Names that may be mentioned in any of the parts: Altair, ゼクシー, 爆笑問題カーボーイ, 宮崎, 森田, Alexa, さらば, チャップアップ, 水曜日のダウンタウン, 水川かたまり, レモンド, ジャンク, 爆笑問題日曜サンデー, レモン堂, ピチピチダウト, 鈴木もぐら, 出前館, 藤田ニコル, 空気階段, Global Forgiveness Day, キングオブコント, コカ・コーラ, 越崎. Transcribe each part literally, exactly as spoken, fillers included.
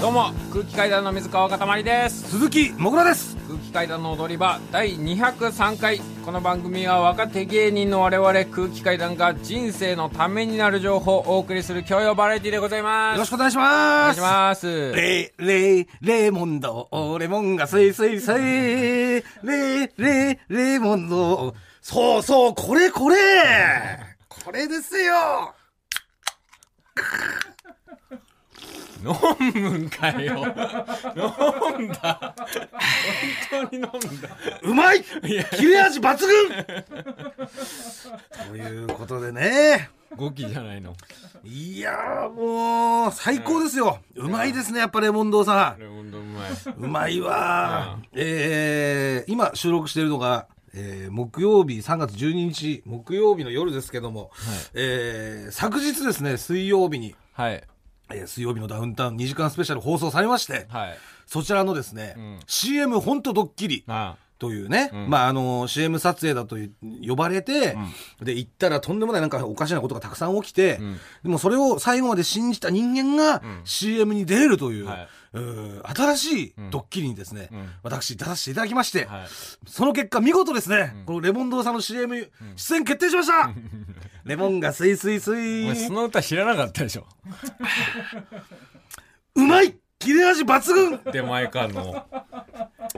どうも、空気階段の水川かたまりです。鈴木もぐらです。空気階段の踊り場だいにひゃくさんかい。この番組は若手芸人の我々空気階段が人生のためになる情報をお送りする教養バラエティでございます。よろしくお願いします。お願いします。レレレモンドレモンがスイスイスイレレレモンド、そうそう、これこれこれですよ。飲むんかよ。飲んだ。本当に飲んだ。うまい。切れ味抜群。ということでね。ごきじゃないの。いやもう最高ですよ。うまいですね、やっぱレモンドさん。レモンドうまい。うまいわ。えー、今収録しているのが。えー、木曜日さんがつじゅうににち木曜日の夜ですけども、はい、えー、昨日ですね、水曜日に、はい、えー、水曜日のダウンタウンにじかんスペシャル放送されまして、はい、そちらのですね、うん、シーエム ほんとドッキリというね、うん、まああのー、シーエム 撮影だと呼ばれて、うん、で行ったらとんでもないなんかおかしなことがたくさん起きて、うん、でもそれを最後まで信じた人間が シーエム に出れるという、うん、はい、新しいドッキリにですね、うん、私出させていただきまして、はい、その結果見事ですね、うん、このレモンドさんの シーエム、うん、出演決定しました、うん、レモンがスイスイスイ。お前その歌知らなかったでしょ。うまい、切れ味抜群。出前館の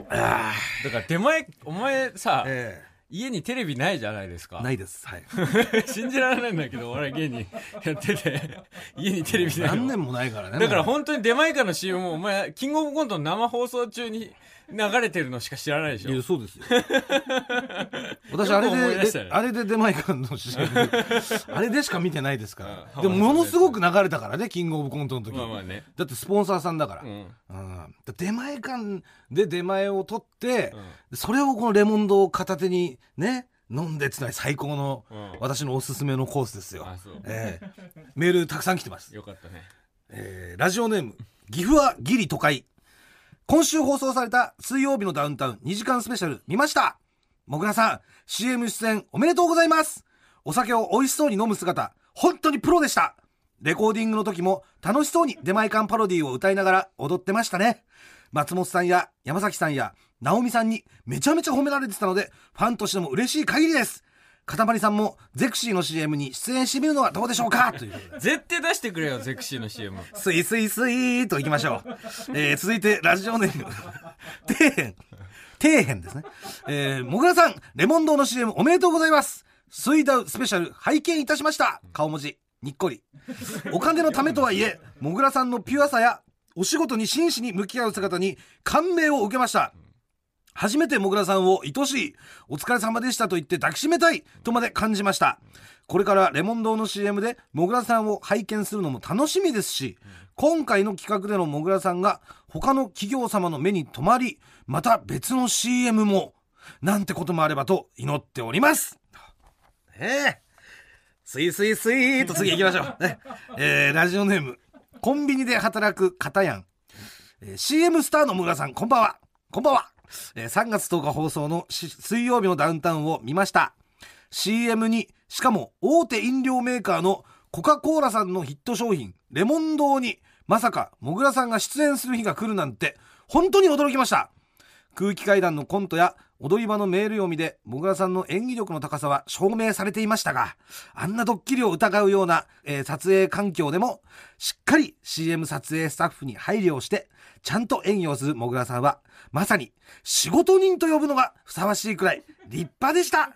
あ、だから出前、お前さ、ええ、家にテレビないじゃないですか。ないです、はい。信じられないんだけど、俺は芸人やってて家にテレビないの何年もないからね。だから本当に出前館の シーエム もお前キングオブコントの生放送中に流れてるのしか知らないでしょ。いやそうですよ。私あれ で, で、ね、あれで出前館の シーエム あれでしか見てないですから。でもものすごく流れたからね、キングオブコントの時、まあまあね、だってスポンサーさんだから、うん、あ、出前館で出前を取って、うん、それをこのレモンドを片手にね飲んでってのは最高の、うん、私のおすすめのコースですよ。あ、そう、えー、メールたくさん来てます。よかったね、えー、ラジオネーム岐阜はギリ都会。今週放送された水曜日のダウンタウンにじかんスペシャル見ました。もぐらさん シーエム 出演おめでとうございます。お酒を美味しそうに飲む姿本当にプロでした。レコーディングの時も楽しそうに出前館パロディを歌いながら踊ってましたね。松本さんや山崎さんや直美さんにめちゃめちゃ褒められてたので、ファンとしても嬉しい限りです。かたまりさんもゼクシーの シーエム に出演してみるのはどうでしょうか。という絶対出してくれよ、ゼクシーの シーエム。スイスイスイーといきましょう。えー、続いてラジオネーム底辺底辺ですね、えー、もぐらさんレモンドの シーエム おめでとうございます。スイダウスペシャル拝見いたしました。顔文字にっこり。お金のためとはいえもぐらさんのピュアさやお仕事に真摯に向き合う姿に感銘を受けました。初めてもぐらさんを愛しい、お疲れ様でしたと言って抱きしめたいとまで感じました。これからレモン堂の シーエム でもぐらさんを拝見するのも楽しみですし、今回の企画でのもぐらさんが他の企業様の目に留まり、また別の シーエム もなんてこともあればと祈っております。えー、スイスイスイーと次行きましょう、ね。えー、ラジオネームコンビニで働くかたやん、えー、シーエム スターのもぐらさんこんばんは。こんばんは。えー、さんがつとおか放送の水曜日のダウンタウンを見ました。 シーエム にしかも大手飲料メーカーのコカ・コーラさんのヒット商品レモンドにまさかもぐらさんが出演する日が来るなんて本当に驚きました。空気階段のコントや踊り場のメール読みでもぐらさんの演技力の高さは証明されていましたが、あんなドッキリを疑うような、えー、撮影環境でもしっかり シーエム 撮影スタッフに配慮をしてちゃんと演技をするもぐらさんはまさに仕事人と呼ぶのがふさわしいくらい立派でした。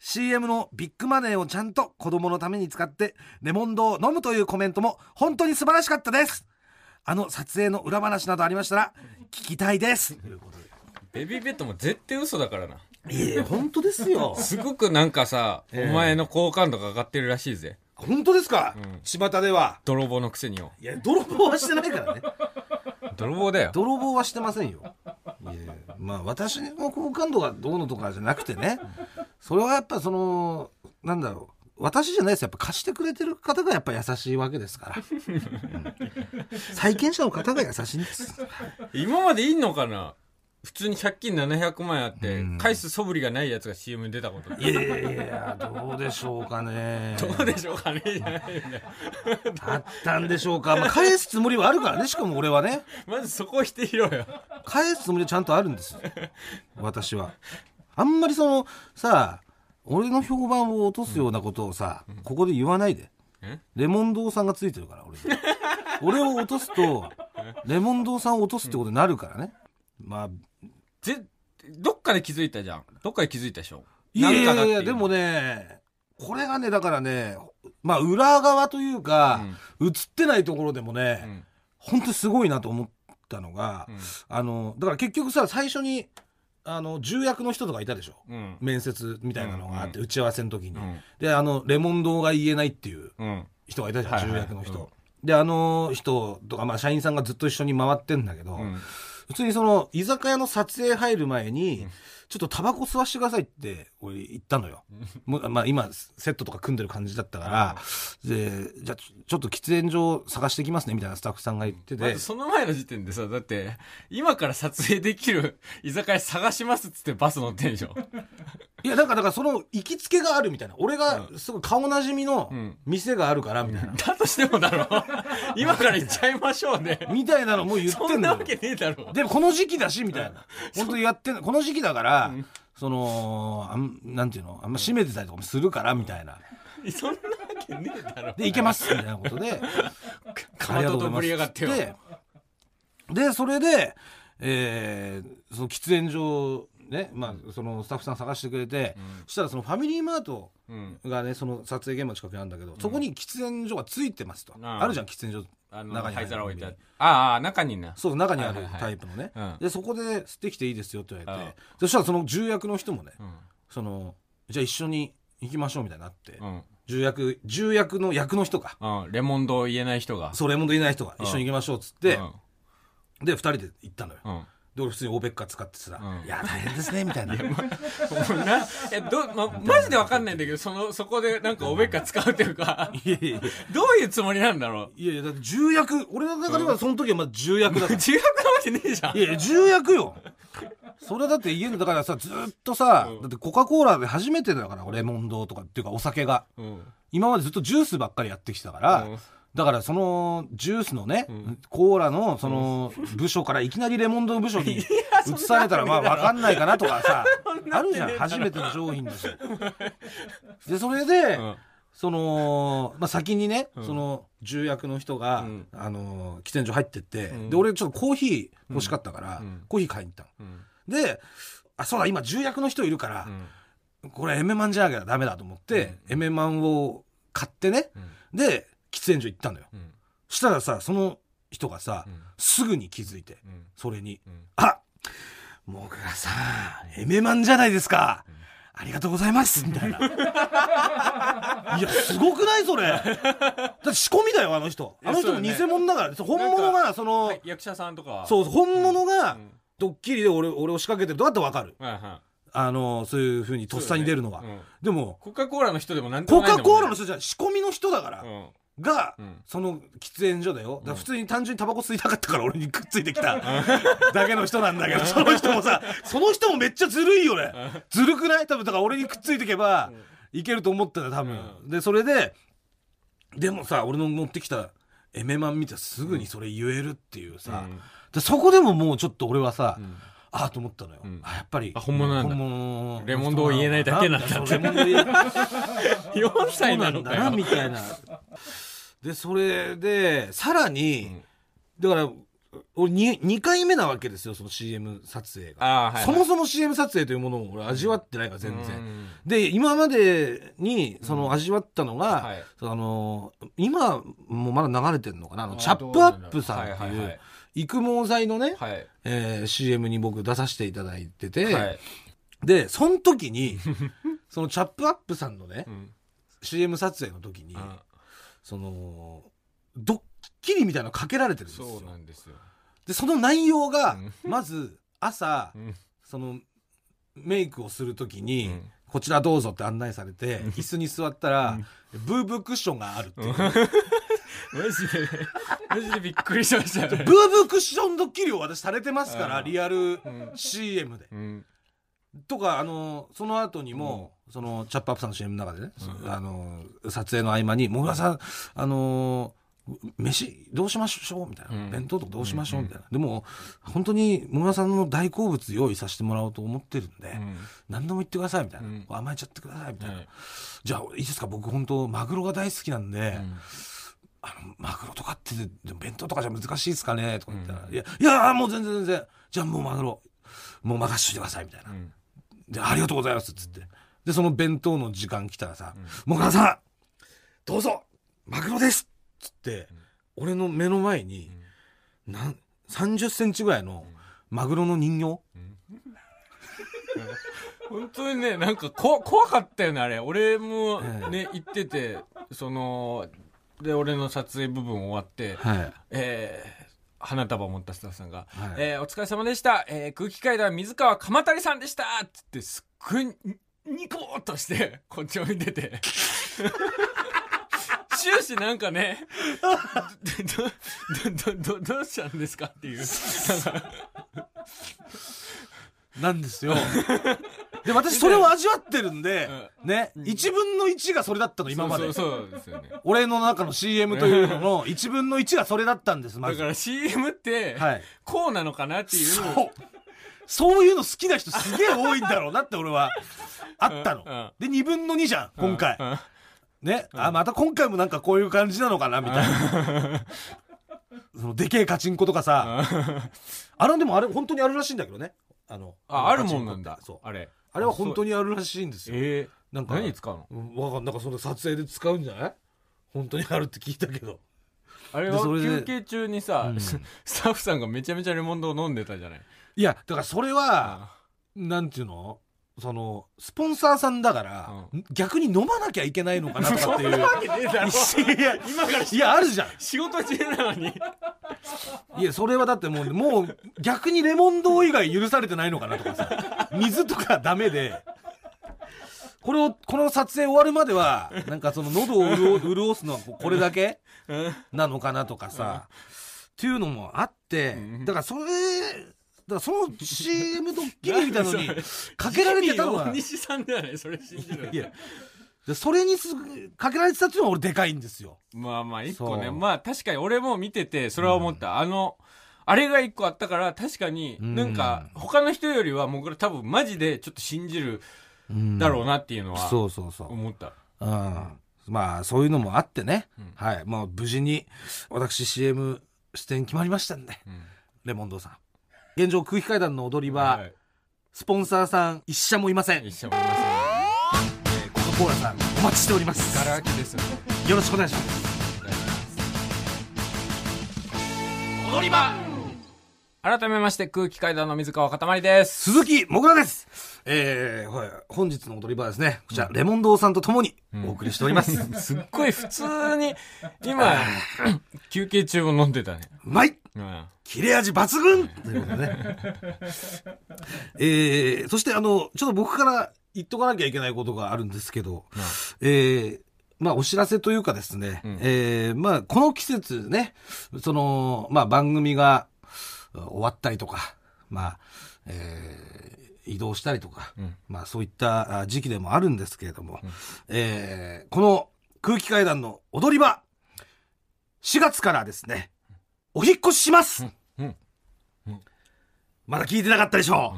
シーエム のビッグマネーをちゃんと子供のために使ってレモンドを飲むというコメントも本当に素晴らしかったです。あの撮影の裏話などありましたら聞きたいです。ということでベビーベッドも絶対嘘だからな。いや本当ですよ。すごくなんかさ、えー、お前の好感度が上がってるらしいぜ。本当ですか、うん、巷では泥棒のくせによ。いや泥棒はしてないからね。泥棒だよ。泥棒はしてませんよ。いやまあ私の好感度がどうのとかじゃなくてね、それはやっぱそのなんだろう、私じゃないですよ。やっぱ貸してくれてる方がやっぱ優しいわけですから、うん、債権者の方が優しいんです。今までいんのかな普通に借金ななひゃくまんあって、うん、返す素振りがないやつが シーエム に出たこといやいやいや、どうでしょうかねどうでしょうかねじゃないんだよあったんでしょうか、まあ、返すつもりはあるからねしかも俺はねまずそこを否定しろよ返すつもりはちゃんとあるんですよ私はあんまりそのさ俺の評判を落とすようなことをさ、うん、ここで言わないで、うん、レモンドーさんがついてるから俺, 俺を落とすとレモンドーさんを落とすってことになるからね、うん、まあぜどっかで気づいたじゃんどっかで気づいたでしょいやいやいやでもねこれがねだからねまあ裏側というか、うん、映ってないところでもね、うん、本当にすごいなと思ったのが、うん、あのだから結局さ最初にあの重役の人とかいたでしょ、うん、面接みたいなのがあって、うん、打ち合わせの時に、うん、であのレモンドが言えないっていう人がいたじゃん、うん、重役の人、はいはいうん、であの人とか、まあ、社員さんがずっと一緒に回ってんだけど、うん普通にその居酒屋の撮影入る前にちょっとタバコ吸わしてくださいって俺言ったのよもう、まあ、今セットとか組んでる感じだったからでじゃあちょっと喫煙所探してきますねみたいなスタッフさんが言ってて、ま、その前の時点でさだって今から撮影できる居酒屋探しますっつってバス乗ってんでしょいやだから、だからその行きつけがあるみたいな俺がすごい顔なじみの店があるからみたいな、うんうん、だとしてもだろ今から行っちゃいましょうねみたいなのも言ってんのよそんなわけねえだろでもこの時期だしみたいな本当にやってんこの時期だから、うん、そのあんなんていうのあんま閉めてたりとかもするからみたいなそんなわけねえだろで行けますみたいなことでかまととぶりやがってよでそれで、えー、その喫煙所ねまあ、そのスタッフさん探してくれて、うん、そしたらそのファミリーマートがね、うん、その撮影現場の近くなんだけど、うん、そこに喫煙所がついてますと、うん、あるじゃん喫煙所あの中に灰皿置いてあるああ中になそう中にあるタイプのね、はいはいはい、でそこで吸ってきていいですよって言われて、うん、そしたらその重役の人もね、うん、そのじゃあ一緒に行きましょうみたいになって、うん、重役重役の役の人か、うん、レモンドを言えない人がそうレモンド言えない人が、うん、一緒に行きましょうっつって、うん、でふたりで行ったのよ、うんで俺普通にオーベッカ使ってさ、うん、いや大変ですねみたいな。いやまえどまマジで分かんないんだけどそのそこでなんかオーベッカ使うっていうかいやいやどういうつもりなんだろう。いやいやだって重役俺の中ではその時はまあ重役だから。重役なわけねえじゃん。いやいや重役よ。それだって家のだからさずっとさ、うん、だってコカコーラで初めてだからレモンドとかっていうかお酒が、うん、今までずっとジュースばっかりやってきたから。うんだからそのジュースのね、うん、コーラのその部署からいきなりレモンドの部署に移されたらまあ分かんないかなとかさあるじゃん初めての商品だしでそれで、うん、その、まあ、先にね、うん、その重役の人が、うん、あの喫煙所入ってって、うん、で俺ちょっとコーヒー欲しかったから、うん、コーヒー買いに行ったの、うん、であそうだ今重役の人いるから、うん、これエメマンじゃなきゃダメだと思って、うん、エメマンを買ってね、うん、で喫煙所行ったのよ、うん、したらさその人がさ、うん、すぐに気づいて、うん、それに、うん、あ僕がさエメマンじゃないですか、うん、ありがとうございますみたいないやすごくないそれだって仕込みだよあの人あの人も偽物だから、ね、本物がその、はい、役者さんとかそう本物がドッキリで 俺, 俺を仕掛けてるとだって分かる、うんうんあのそういう風にとっさに出るのは、ねうん、でもコカ・コーラの人でもなんでもないんだもんねコカ・コーラの人じゃ仕込みの人だから、うんが、うん、その喫煙所だよだから普通に単純にタバコ吸いたかったから俺にくっついてきただけの人なんだけどその人もさその人もめっちゃずるいよねずるくない多分だから俺にくっついてけばいけると思ったんだ多分、うん、でそれででもさ俺の持ってきたエメマン見てすぐにそれ言えるっていうさ、うん、でそこでももうちょっと俺はさ、うんああと思ったのよ、うん、あやっぱり本物なんだ本物レモンドを言えないだけなんだってよんさいなのかよなみたいなでそれでさらに、うん、だから俺 2, にかいめなわけですよその シーエム 撮影が、はいはい、そもそも シーエム 撮影というものを俺味わってないから全然、うん、で今までにその味わったのが、うんはい、その今もまだ流れてるのかなあのチャップアップさんっていう育毛剤のね、はいえー、シーエム に僕出させていただいてて、はい、でその時にそのチャップアップさんのね、うん、シーエム 撮影の時にそのドッキリみたいなのかけられてるんですよ。そうなんですよ。でその内容がまず朝、うん、そのメイクをする時に、うん、こちらどうぞって案内されて、うん、椅子に座ったら、うん、ブーブークッションがあるっていう、うんマジでマジでびっくりしましたね。ブーブークッションドッキリを私されてますから、リアル シーエム で、うん、とかあのその後にも、うん、そのチャップアップさんの シーエム の中でね、うん、あの撮影の合間にもぐらさんあの飯どうしましょうみたいな、うん、弁当とかどうしましょうみたいな、うん、でも本当にもぐらさんの大好物用意させてもらおうと思ってるんで、うん、何でも言ってくださいみたいな、うん、甘えちゃってくださいみたいな、はい、じゃあいいですか僕本当マグロが大好きなんで、うんあのマグロとかってでも弁当とかじゃ難しいですかねとか言ったら、うん、いやいやもう全然全然じゃあもうマグロもう任せてくださいみたいな、うん、でありがとうございますっつってでその弁当の時間来たらさ、うん、もぐらさんどうぞマグロですっつって、うん、俺の目の前に、うん、なんさんじゅっセンチぐらいのマグロの人形、うんうん、本当にねなんかこ怖かったよねあれ俺もね、うん、行っててそので俺の撮影部分終わって、はいえー、花束を持ったスタッフさんが、はいえー、お疲れ様でした、えー、空気階段水川かまたりさんでしたっつってすっごいニコーっとしてこっちを見てて終始なんかねど, ど, ど, ど, どうしたんですかっていうなんですよで私それを味わってるんで、うん、ね、うん、いちぶんのいちがそれだったの今まで。そうですよね。俺の中の シーエム というののいちぶんのいちがそれだったんですまず。だから シーエム って、はい、こうなのかなっていう。そう。そういうの好きな人すげえ多いんだろうなって俺はあったの。うんうん、でにぶんのにじゃん今回。うんうん、ね、うん、あまた今回もなんかこういう感じなのかなみたいな。うん、そのでけえカチンコとかさ、うん、あのでもあれ本当にあるらしいんだけどね。あの あ, あるもんなんだ。そうあれ。あれは本当にあるらしいんですよ。えー、なんか何使うの？わかんなんかその撮影で使うんじゃない？本当にあるって聞いたけど。あれは休憩中にさ、うん、スタッフさんがめちゃめちゃレモンドを飲んでたじゃない。いやだからそれは、うん、なんていうの？そのスポンサーさんだから、うん、逆に飲まなきゃいけないのかなとかっていう。そんなわけねえだろ。いや今からいやあるじゃん。仕事中なのに。いやそれはだってもうもう逆にレモンド以外許されてないのかなとかさ、水とかダメで、これをこの撮影終わるまではなんかその喉を潤、潤すのはこれだけなのかなとかさ、っていうのもあって、だからそれ。だからその シーエム ドッキリみたいなのにかけられてたのは西さんではないそれ信じる。いやそれにすぐかけられてたっていうのは俺でかいんですよ。まあまあ一個ねまあ確かに俺も見ててそれは思った、うん、あのあれが一個あったから確かになんか他の人よりはもうこれ多分マジでちょっと信じるだろうなっていうのは思った、うん、そうそうそう、うんうん、まあそういうのもあってね、うん、はいまあ無事に私 シーエム 出演決まりましたんで、うん、レモンドーさん現状空気階段の踊り場、はい、スポンサーさん一社もいません。一社もいません。えー、コカ・コーラさんお待ちしております。ガラ空きですよね。よろしくお願いします。踊り場。改めまして空気階段の水川かたまりです。鈴木もぐらです。えー、本日の踊り場はですね、こちら、うん、レモンドーさんとともにお送りしております。うん、すっごい普通に今休憩中も飲んでたね。うまい。うん切れ味抜群ということでね、えー、そしてあのちょっと僕から言っとかなきゃいけないことがあるんですけど、うんえー、まあお知らせというかですね、うんえー、まあこの季節ねそのまあ番組が終わったりとかまあ、えー、移動したりとか、うん、まあそういった時期でもあるんですけれども、うんえー、この空気階段の踊り場しがつからですねお引っ越しします、うんうんうん、まだ聞いてなかったでしょ、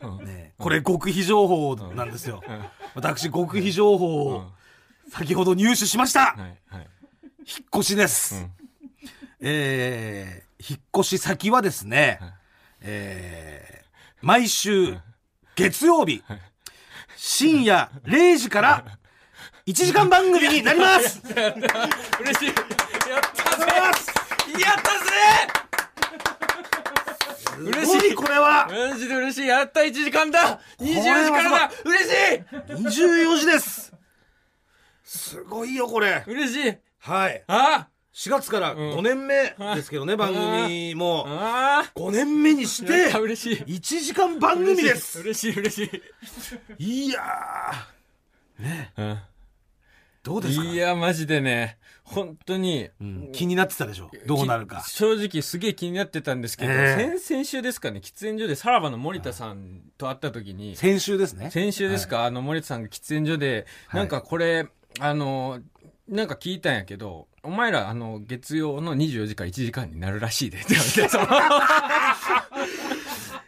うんね、これ極秘情報なんですよ、うん、私極秘情報を先ほど入手しました、うんはいはい、引っ越しです、うんえー、引っ越し先はですね、はいえー、毎週月曜日深夜れいじからいちじかん番組になります嬉しいやったぜやったぜ嬉しいこれはマジで嬉しいやったいちじかんだにじゅうじからだ嬉しいにじゅうよじですすごいよこれ嬉しいはいあしがつからごねんめですけどね、うん、番組もごねんめにしていちじかん番組です嬉しい嬉しい嬉しいいやーねえ、うんどうですか？いやマジでね本当に、うん、気になってたでしょどうなるか。正直すげえ気になってたんですけど、えー、先々週ですかね、喫煙所でさらばの森田さんと会った時に、先週ですね、先週ですか、はい、あの森田さんが喫煙所でなんかこれ、はい、あのなんか聞いたんやけどお前らあの月曜のにじゅうよじかんいちじかんになるらしいでって言われて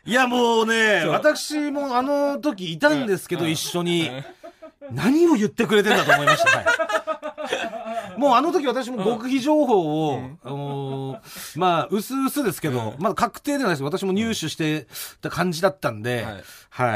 いやもうね私もあの時いたんですけど、うん、一緒に、うん、何を言ってくれてんだと思いました、はい、もうあの時私も極秘情報を、うん、あのー、まあ薄々ですけど、うん、まだ確定ではないですけど私も入手してた感じだったんで、うん、はい、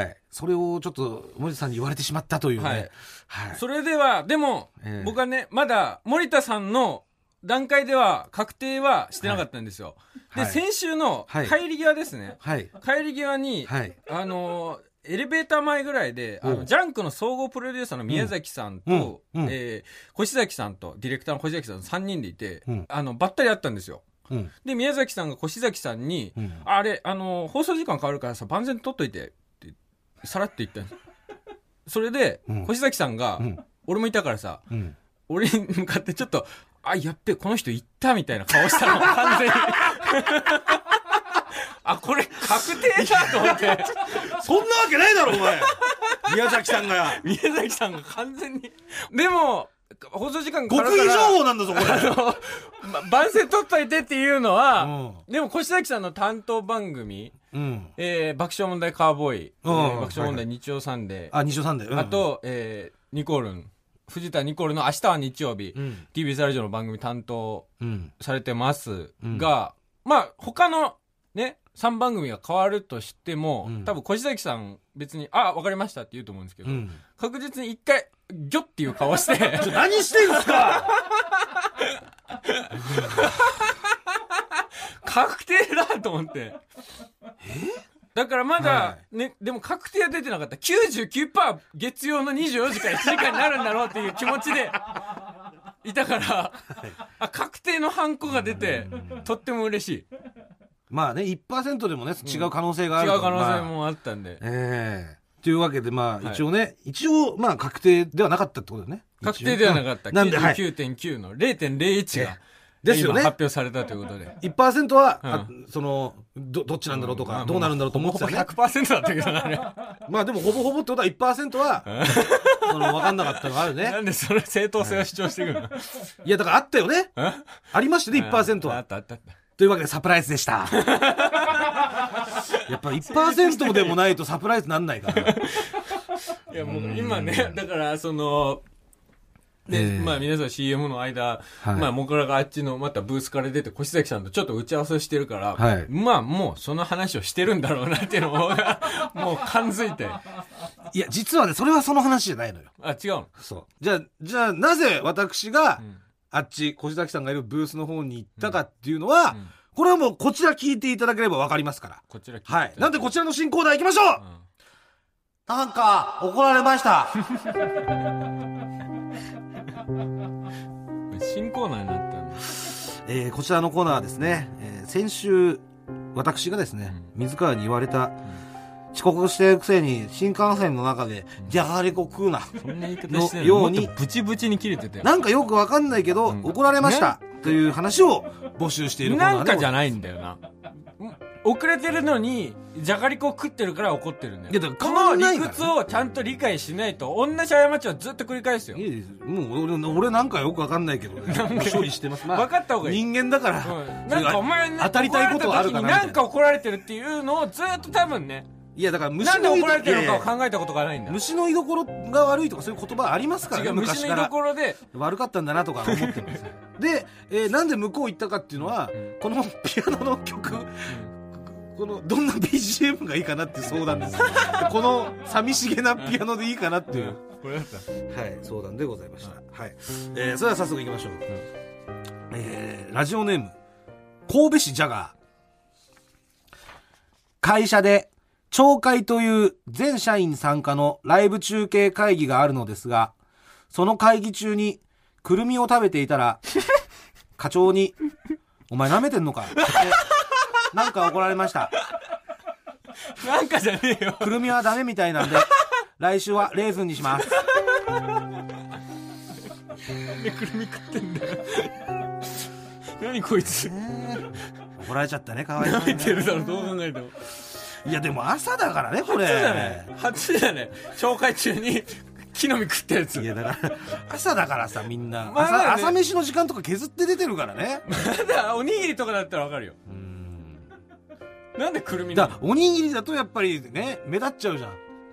はい、それをちょっと森田さんに言われてしまったというね、はいはい、それではでも、えー、僕はねまだ森田さんの段階では確定はしてなかったんですよ、はい、で、はい、先週の帰り際ですね、はい、帰り際に、はい、あのエレベーター前ぐらいで、あのジャンクの総合プロデューサーの宮崎さんと、うんうん、えー、越崎さんとディレクターの越崎さんのさんにんでいて、うん、あのばったり会ったんですよ。うん、で宮崎さんが越崎さんに、うん、あれあの放送時間変わるからさ万全取っといてさらって言ったんです。それで、うん、越崎さんが、うん、俺もいたからさ、うん、俺に向かってちょっとあやっべこの人行ったみたいな顔したの完全にあこれ確定だと思ってそんなわけないだろお前宮崎さんが宮崎さんが完全にでも放送時間から極秘情報なんだぞこれ番宣取っといてっていうのは、うん、でも越崎さんの担当番組、うん、えー、爆笑問題カーボーイ、うん、えー、爆笑問題日曜サンデー、あ、日曜サンデー、うん、あと、えー、ニコルン藤田ニコルンの明日は日曜日、うん、ティービーエス ラジオの番組担当されてますが、うん、まあ他のねさんばん組が変わるとしても、うん、多分越崎さん別にあ分かりましたって言うと思うんですけど、うん、確実にいっかいギョっていう顔してちょ何してんすか確定だと思ってえだからまだ、ね、はい、でも確定は出てなかった きゅうじゅうきゅうパーセント 月曜のにじゅうよじかんいちじかんになるんだろうっていう気持ちでいたから、はい、あ確定のハンコが出てとっても嬉しい。まあね いちパーセント でもね違う可能性がある、うん、違う可能性もあったんで、まあ、えー、というわけでまあ一応ね、はい、一応まあ確定ではなかったってことだよね。確定ではなかった、うん、きゅうじゅうきゅうてんきゅう の れいてんれいいち が、えーですよね、発表されたということで いちパーセント は、うん、その ど, どっちなんだろうとか、うん、どうなるんだろうと思ってた、ね、ほぼ ひゃくパーセント だったけどねまあでもほぼほぼってことは いちパーセント はその分かんなかったのがあるねなんでそれ正当性を主張してくるの、はい、いやだからあったよねありましたね いちパーセント はあったあったあったというわけでサプライズでしたやっぱ いちパーセント でもないとサプライズなんないからいやもう今ねだからそので、えー、まあ皆さん シーエム の間、はい、まあ僕らがあっちのまたブースから出て越崎さんとちょっと打ち合わせしてるから、はい、まあもうその話をしてるんだろうなっていうのをもう感づいていや実はねそれはその話じゃないのよ。あ違うの。そうじゃあじゃあなぜ私があっち越崎さんがいるブースの方に行ったかっていうのは、うんうん、これはもうこちら聞いていただければわかりますから。こちら聞いていただければ、はい、なんでこちらの進行台行きましょう、うん、なんか怒られました新コーナーになったんだ、えー、こちらのコーナーはですね、えー、先週私がですね、うん、自らに言われた、うん、遅刻してるくせに新幹線の中でじゃがりこ食うなのようにブチブチに切れてたよ。なんかよくわかんないけど、うん、怒られました、ね、という話を募集しているコーナーで、なんかじゃないんだよな遅れてるのにじゃがりこ食ってるから怒ってるんだよ。いやだからこの理屈をちゃんと理解しないと同じ過ちをずっと繰り返すよ。いいですもう 俺, 俺なんかよく分かんないけど、ね、処理してます、まあ、分かった方がいい人間だから、うん、なんかお前に当たりたいことはあるかなみたいな、なんか怒られてるっていうのをずっと多分ね、いやだから虫のなんで怒られてるのかを考えたことがないんだ。虫の居所が悪いとかそういう言葉ありますからね。違う昔から虫の居所で悪かったんだなとか思ってますで、えー、なんで向こう行ったかっていうのは、うん、このピアノの曲、うん、このどんな ビージーエム がいいかなっていう相談ですこの寂しげなピアノでいいかなっていうこれだった、はい、相談でございました、はい、えー、それでは早速いきましょう、うん、えー、ラジオネーム神戸市ジャガー。会社で朝会という全社員参加のライブ中継会議があるのですが、その会議中にくるみを食べていたら課長にお前舐めてんのかってなんか怒られましたなんかじゃねえよくるみはダメみたいなんで来週はレーズンにしますでくるみ食ってんだよ何こいつ、ね、怒られちゃったね、かわいそう、ね、舐めてるだろ、どう考えても。いやでも朝だからね、これはちじだね、懲戒中に木の実食ったやつ。いやだから朝だからさ、みんな、まだね、朝, 朝飯の時間とか削って出てるからね。まだおにぎりとかだったら分かるよ。うん、なんでくるみなの？だ、おにぎりだとやっぱりね、目立っちゃうじゃん、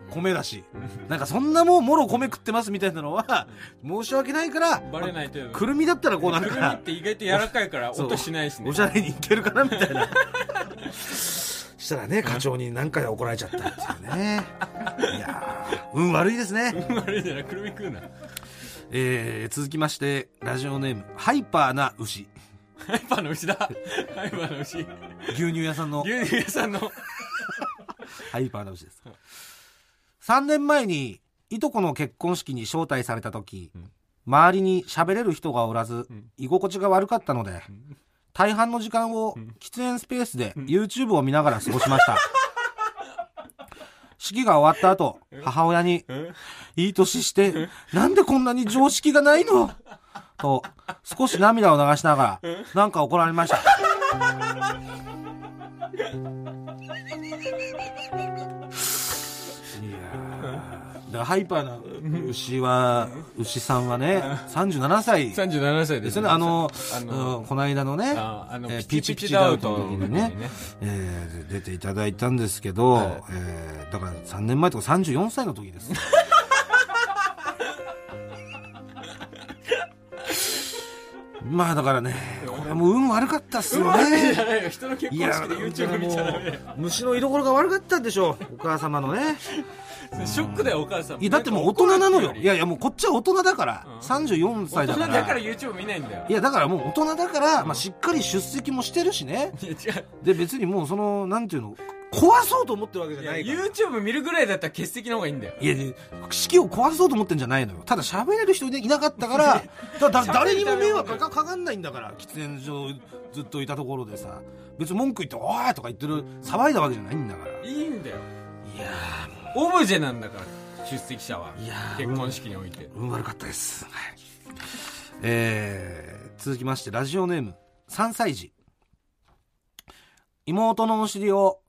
米だしなんかそんなもんもろ米食ってますみたいなのは申し訳ないからバレない程度。くるみだったらこうなんかくるみって意外と柔らかいから音しないしね、おしゃれにいけるかなみたいなしたらね、課長に何回怒られちゃったっていうねいやー、運悪いですね。運悪いじゃない、くるみ食うな。えー、続きましてラジオネームハイパーな牛。ハイパーの牛だハイパーの牛、牛乳屋さんの牛乳屋さんのハイパーの牛です。さんねんまえにいとこの結婚式に招待された時、うん、周りに喋れる人がおらず、うん、居心地が悪かったので、うん、大半の時間を喫煙スペースで YouTube を見ながら過ごしました、うん、式が終わった後、母親に、うん、いい年してなんでこんなに常識がないのと少し涙を流しながらなんか怒られましたいやだ、ハイパーな牛は牛さんはね、さんじゅうななさいさんじゅうななさいですね。あの、あのこの間のね、ああの、えー、ピチピチダウトの時にね、えー、出ていただいたんですけど、はい、えー、だからさんねんまえとかさんじゅうよんさいの時ですまあだからね、これも運悪かったっすよね。人の結婚式で YouTube 見ちゃダメだよ。虫の居所が悪かったんでしょう、お母様のねショックだよ、お母さん。いやだってもう大人なのよ。いやいや、もうこっちは大人だから、うん、さんじゅうよんさいだから、大人だから YouTube 見ないんだよ。いやだからもう大人だから、うん、まあ、しっかり出席もしてるしね。いや違う、で別にもうそのなんていうの、壊そうと思ってるわけじゃないから。いや YouTube 見るぐらいだったら欠席の方がいいんだよ。いや式を壊そうと思ってんじゃないのよ。ただ喋れる人いなかったから だ, だ誰にも迷惑かかんないんだから。喫煙所ずっといたところでさ、別に文句言っておーとか言ってる、騒いだわけじゃないんだから、いいんだよ。いやオブジェなんだから、出席者は。いや結婚式において運悪かったです、はい。えー、続きましてラジオネームさんさい児。妹のお尻を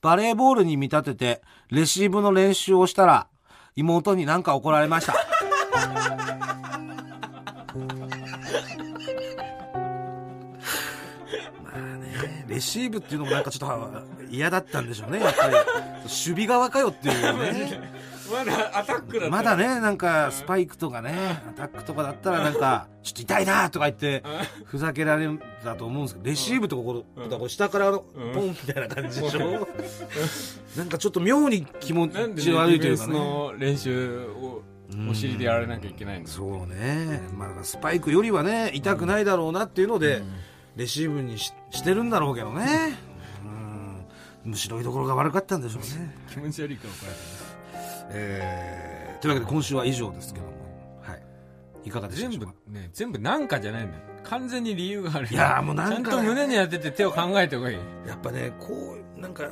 バレーボールに見立ててレシーブの練習をしたら妹になんか怒られましたまあね、レシーブっていうのもなんかちょっと嫌だったんでしょうね、やっぱり守備側かよっていうねまだアタックだったら、まだね、なんかスパイクとかね、アタックとかだったらなんかちょっと痛いなとか言ってふざけられるんだと思うんですけど、レシーブとかこう下からポンみたいな感じでしょなんかちょっと妙に気持ち悪いというかね。なんでね、ディフェンスの練習をお尻でやらなきゃいけないんだ。そうね、まあ、スパイクよりはね痛くないだろうなっていうのでレシーブに し, してるんだろうけどね。うん、むしろ居所が悪かったんでしょうね気持ち悪いからこれ。えー、というわけで今週は以上ですけども、はい、いかがでしたでしょうか。全部ね、全部なんかじゃないんだよ、完全に理由がある。いやもうなんか、ね、ちゃんと胸に当てて手を考えておけばいい。やっぱね、こうなんか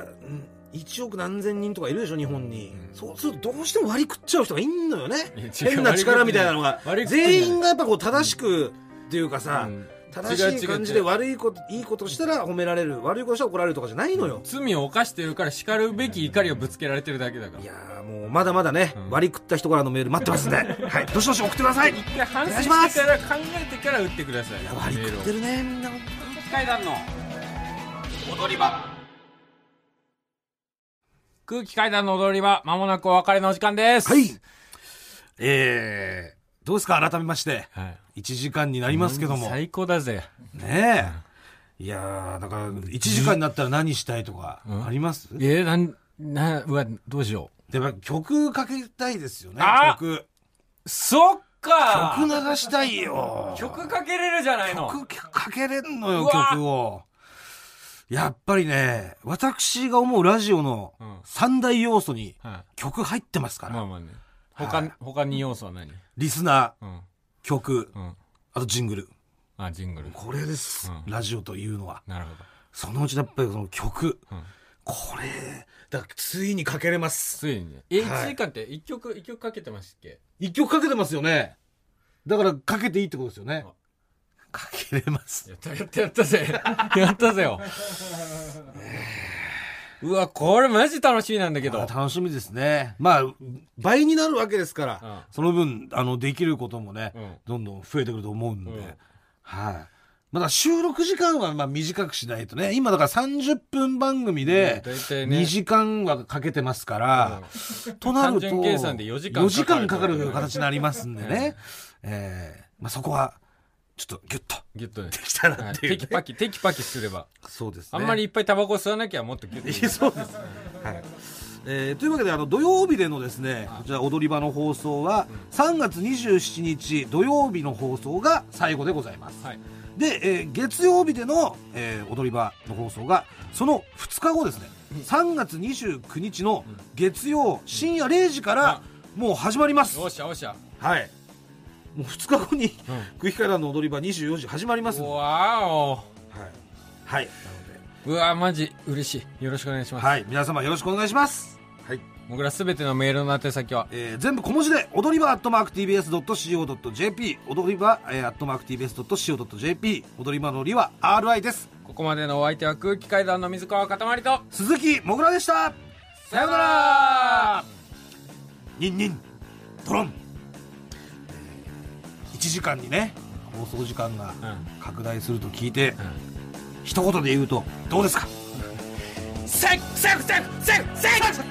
いちおく何千人とかいるでしょ日本に、うん、そうするとどうしても割り食っちゃう人がいんのよね。変な力みたいなのが、全員がやっぱこう正しくっていうかさ、うんうん、正しい感じで悪いこと、いいことしたら褒められる、悪いことしたら怒られるとかじゃないのよ。罪を犯してるから叱るべき怒りをぶつけられてるだけだから。いやーもうまだまだね、うん、割り食った人からのメール待ってますんではい、どしどし送ってください。一回反省してから考えてから打ってください。いや割り食ってるね、みんな。階段の踊り場、空気階段の踊り場、まもなくお別れのお時間です。はい、えーどうですか改めまして、はい、いちじかんになりますけども、最高だぜねえ、うん、いやだからいちじかんになったら何したいとかあります？うん、えー、なんなうわどうしよう。でも曲かけたいですよね。曲、そっか、曲流したいよ。曲かけれるじゃないの。曲かけれんのよ曲を。やっぱりね、私が思うラジオの三大要素に曲入ってますから、うん、はい、まあまあね、他、はい、他に要素は何？リスナー、うん、曲、うん、あとジングル。あ、ジングル。これです、うん。ラジオというのは。なるほど。そのうちやっぱりその曲、うん、これだからついにかけれます。ついに。え、はい、いちじかんっていっきょくいっきょくかけてますっけ？いっきょくかけてますよね。だからかけていいってことですよね。かけれます。やったやったやったぜ。やったぜよ。うわ、これマジ楽しみなんだけど。楽しみですね。まあ倍になるわけですから、うん、その分あのできることもね、うん、どんどん増えてくると思うんで、うん、はい、あ。まだ収録時間はまあ短くしないとね。今だからさんじゅっぷん番組でにじかんはかけてますから、うん、となると単純計算でよじかんかかる形になりますんでね、えーまあ、そこはちょっとギュッとギュッと、ね、できたらっていう、ね、テキパキテキパキすればそうです、ね、あんまりいっぱいタバコ吸わなきゃもっとギュッとそうです、はいえー、というわけであの土曜日でのですねこちら踊り場の放送はさんがつにじゅうしちにち土曜日の放送が最後でございます、はいで、えー、月曜日での、えー、踊り場の放送がそのふつかごですね、さんがつにじゅうくにちの月曜深夜れいじからもう始まります。よっしゃよっしゃ、はい、もうふつかごに、うん、区域会談の踊り場にじゅうよじ始まります。わーおー、はい、はい、なのでうわーマジ嬉しい、よろしくお願いします。はい、皆様よろしくお願いします。はい、僕らすべてのメールの宛先は、えー、全部小文字で踊り場 アットマークティービーエスドットシーオー.jp 踊り場 アットマークティービーエスドットシーオー.jp 踊り場のりは アールアイ です。ここまでのお相手は空気階段の水川かたまりと鈴木もぐらでした。さよなら。ニンニントロン、いちじかんにね放送時間が拡大すると聞いて、うん、一言で言うとどうですか。セクセクセクセクセク